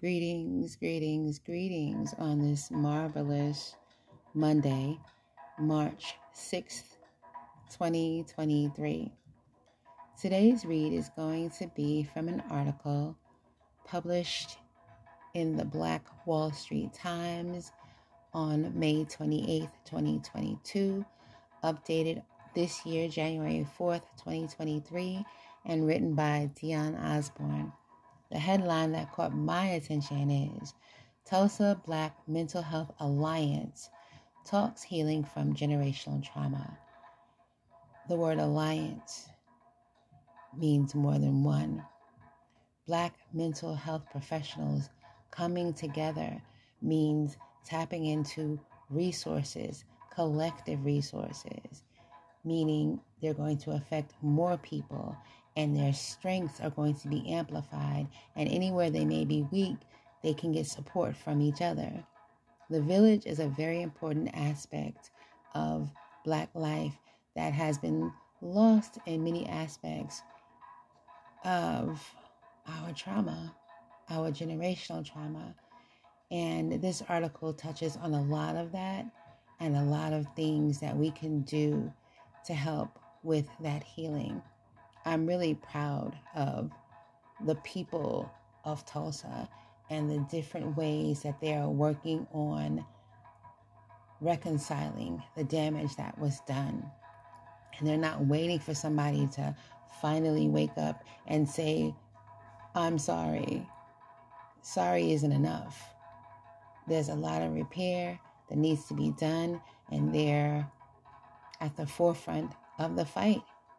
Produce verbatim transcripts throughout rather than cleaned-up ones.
Greetings, greetings, greetings on this marvelous Monday, March sixth, twenty twenty-three. Today's read is going to be from an article published in the Black Wall Street Times on May twenty-eighth, twenty twenty-two, updated this year, January fourth, twenty twenty-three, and written by Dionne Osborne. The headline that caught my attention is Tulsa Black Mental Health Alliance Talks Healing from Generational Trauma. The word alliance means more than one. Black mental health professionals coming together means tapping into resources, collective resources, meaning they're going to affect more people and their strengths are going to be amplified, and anywhere they may be weak, they can get support from each other. The village is a very important aspect of Black life that has been lost in many aspects of our trauma, our generational trauma. And this article touches on a lot of that and a lot of things that we can do to help with that healing. I'm really proud of the people of Tulsa and the different ways that they are working on reconciling the damage that was done. And they're not waiting for somebody to finally wake up and say, I'm sorry. Sorry isn't enough. There's a lot of repair that needs to be done, and they're at the forefront of the fight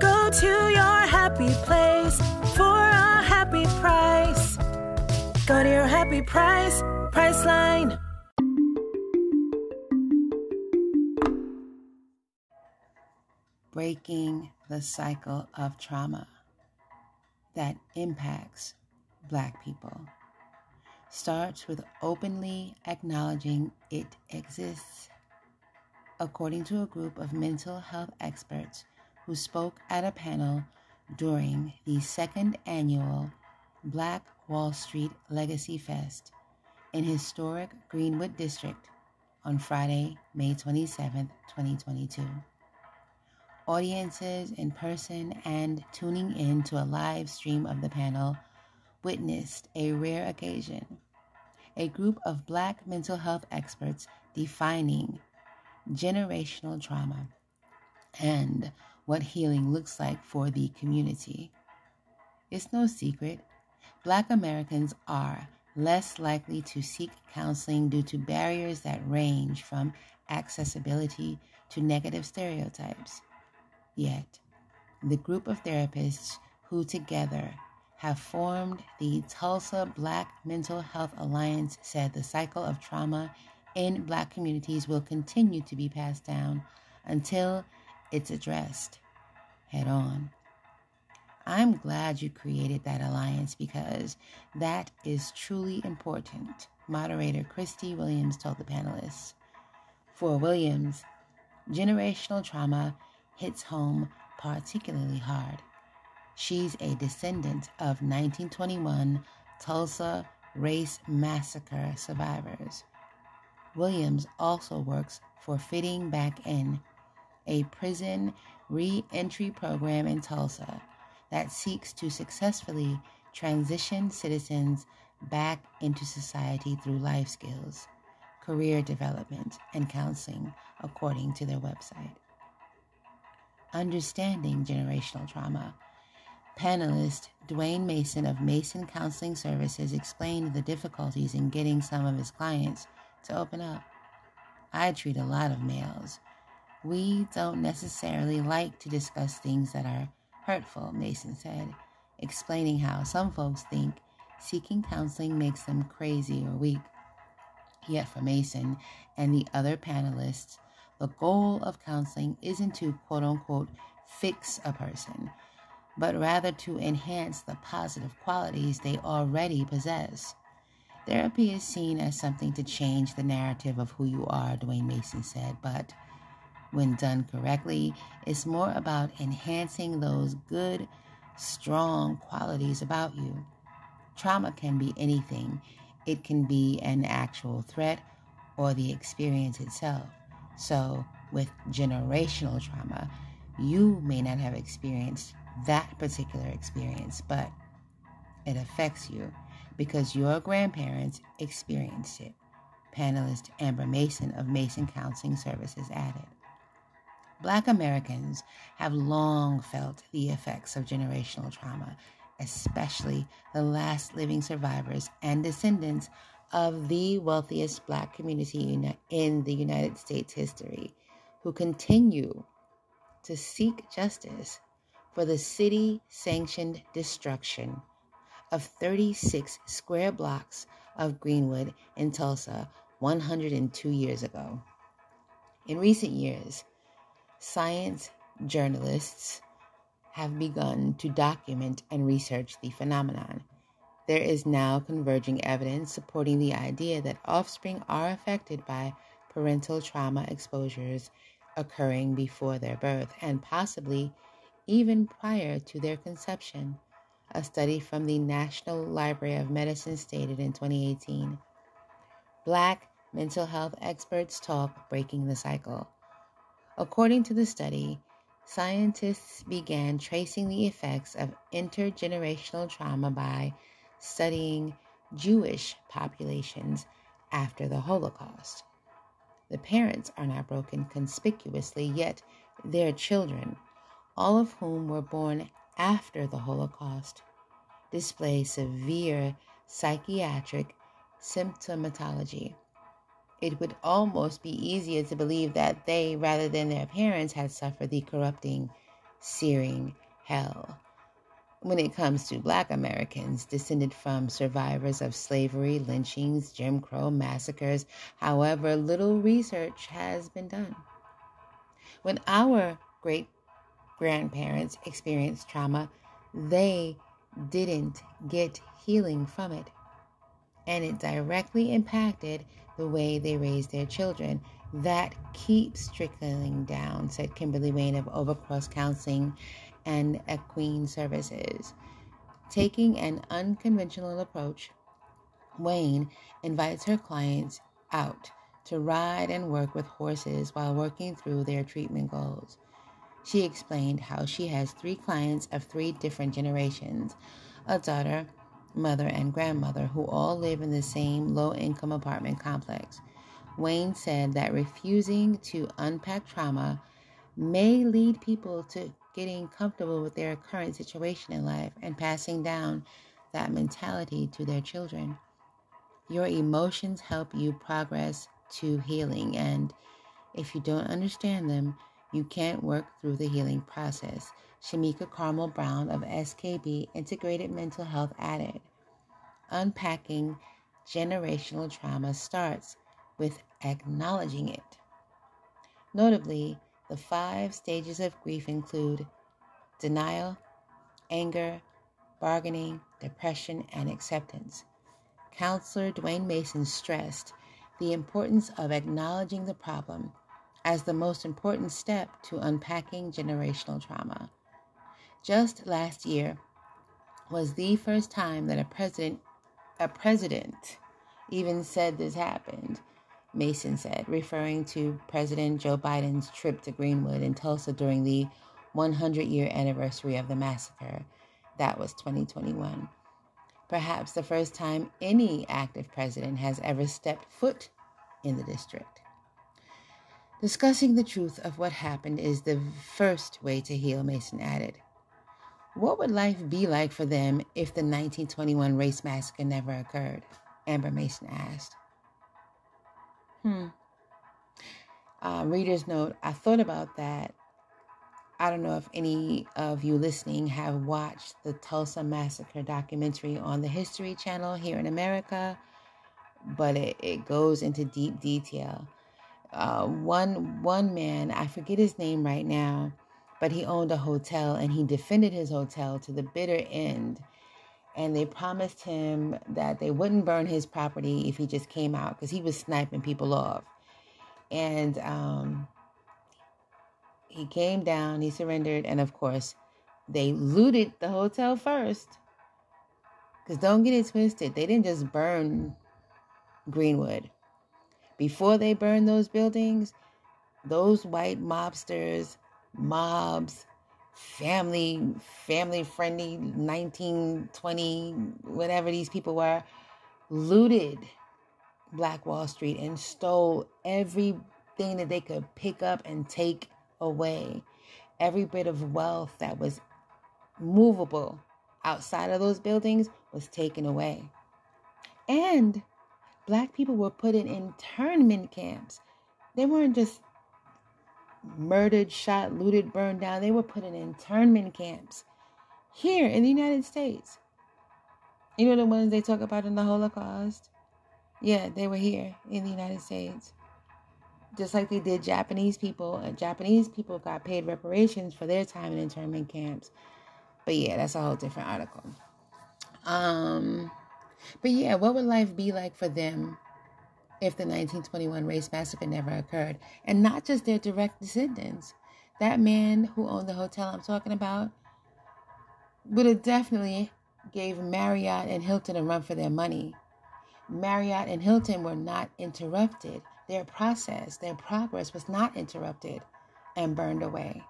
Go to your happy place for a happy price. Go to your happy price, Priceline. Breaking the cycle of trauma that impacts Black people starts with openly acknowledging it exists. According to a group of mental health experts who spoke at a panel during the second annual Black Wall Street Legacy Fest in historic Greenwood District on Friday, May twenty-seventh, twenty twenty-two. Audiences in person and tuning in to a live stream of the panel witnessed a rare occasion, a group of Black mental health experts defining generational trauma and what healing looks like for the community. It's no secret, Black Americans are less likely to seek counseling due to barriers that range from accessibility to negative stereotypes. Yet, the group of therapists who together have formed the Tulsa Black Mental Health Alliance said the cycle of trauma in Black communities will continue to be passed down until it's addressed head on. I'm glad you created that alliance because that is truly important, moderator Christy Williams told the panelists. For Williams, generational trauma hits home particularly hard. She's a descendant of nineteen twenty-one Tulsa race massacre survivors. Williams also works for Fitting Back In, a prison re-entry program in Tulsa that seeks to successfully transition citizens back into society through life skills, career development, and counseling, according to their website. Understanding generational trauma. Panelist Dwayne Mason of Mason Counseling Services explained the difficulties in getting some of his clients to open up. I treat a lot of males. We don't necessarily like to discuss things that are hurtful, Mason said, explaining how some folks think seeking counseling makes them crazy or weak. Yet for Mason and the other panelists, the goal of counseling isn't to quote-unquote fix a person, but rather to enhance the positive qualities they already possess. Therapy is seen as something to change the narrative of who you are, Dwayne Mason said, but when done correctly, it's more about enhancing those good, strong qualities about you. Trauma can be anything. It can be an actual threat or the experience itself. So, with generational trauma, you may not have experienced that particular experience, but it affects you because your grandparents experienced it. Panelist Amber Mason of Mason Counseling Services added, Black Americans have long felt the effects of generational trauma, especially the last living survivors and descendants of the wealthiest Black community in the United States history, who continue to seek justice for the city-sanctioned destruction of thirty-six square blocks of Greenwood in Tulsa one hundred two years ago. In recent years, science journalists have begun to document and research the phenomenon. There is now converging evidence supporting the idea that offspring are affected by parental trauma exposures occurring before their birth and possibly even prior to their conception. A study from the National Library of Medicine stated in twenty eighteen, Black mental health experts talk breaking the cycle. According to the study, scientists began tracing the effects of intergenerational trauma by studying Jewish populations after the Holocaust. The parents are not broken conspicuously, yet their children, all of whom were born after the Holocaust, display severe psychiatric symptomatology. It would almost be easier to believe that they, rather than their parents, had suffered the corrupting, searing hell. When it comes to Black Americans descended from survivors of slavery, lynchings, Jim Crow massacres, however, little research has been done. When our great grandparents experienced trauma, they didn't get healing from it, and it directly impacted the way they raised their children. That keeps trickling down, said Kimberly Wayne of Overcross Counseling and Equine Services. Taking an unconventional approach, Wayne invites her clients out to ride and work with horses while working through their treatment goals. She explained how she has three clients of three different generations, a daughter, mother, and grandmother, who all live in the same low-income apartment complex. Wayne said that refusing to unpack trauma may lead people to getting comfortable with their current situation in life and passing down that mentality to their children. Your emotions help you progress to healing, and if you don't understand them, you can't work through the healing process. Shamika Carmel Brown of S K B Integrated Mental Health added, unpacking generational trauma starts with acknowledging it. Notably, the five stages of grief include denial, anger, bargaining, depression, and acceptance. Counselor Dwayne Mason stressed the importance of acknowledging the problem as the most important step to unpacking generational trauma. Just last year was the first time that a president, a president even said this happened, Mason said, referring to President Joe Biden's trip to Greenwood in Tulsa during the one hundred year anniversary of the massacre. That was twenty twenty-one. Perhaps the first time any active president has ever stepped foot in the district. Discussing the truth of what happened is the first way to heal, Mason added. What would life be like for them if the nineteen twenty-one race massacre never occurred? Amber Mason asked. Hmm. Uh, reader's note, I thought about that I don't know if any of you listening have watched the Tulsa Massacre documentary on the History Channel here in America, but it, it goes into deep detail. Uh, one one man, I forget his name right now, but he owned a hotel and he defended his hotel to the bitter end. And they promised him that they wouldn't burn his property if he just came out, because he was sniping people off. And um, he came down, he surrendered, and of course, they looted the hotel first. Because don't get it twisted, they didn't just burn Greenwood. Before they burned those buildings, those white mobsters, mobs, family, family friendly, nineteen, twenty, whatever these people were, looted Black Wall Street and stole everything that they could pick up and take away. Every bit of wealth that was movable outside of those buildings was taken away. And Black people were put in internment camps. They weren't just murdered, shot, looted, burned down. They were put in internment camps here in the United States. You know the ones they talk about in the Holocaust? Yeah, they were here in the United States. Just like they did Japanese people. And Japanese people got paid reparations for their time in internment camps. But yeah, that's a whole different article. Um, but yeah, what would life be like for them if the nineteen twenty-one race massacre never occurred? And not just their direct descendants. That man who owned the hotel I'm talking about would have definitely gave Marriott and Hilton a run for their money. Marriott and Hilton were not interrupted. Their process, their progress was not interrupted and burned away.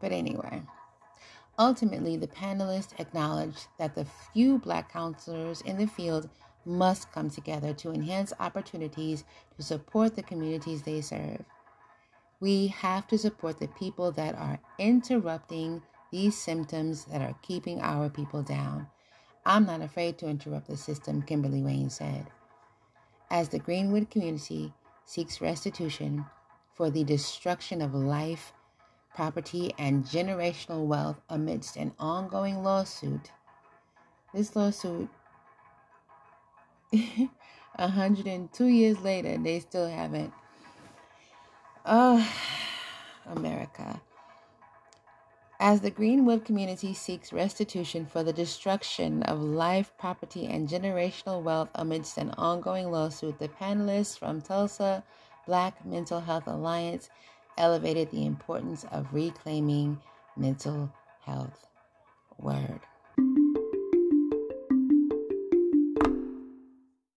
But anyway, ultimately, the panelists acknowledged that the few Black counselors in the field must come together to enhance opportunities to support the communities they serve. We have to support the people that are interrupting these symptoms that are keeping our people down. I'm not afraid to interrupt the system, Kimberly Wayne said. As the Greenwood community seeks restitution for the destruction of life, property, and generational wealth amidst an ongoing lawsuit, this lawsuit one hundred two years later, they still haven't. Oh, America. As the Greenwood community seeks restitution for the destruction of life, property, and generational wealth amidst an ongoing lawsuit, the panelists from Tulsa Black Mental Health Alliance elevated the importance of reclaiming mental health. Word.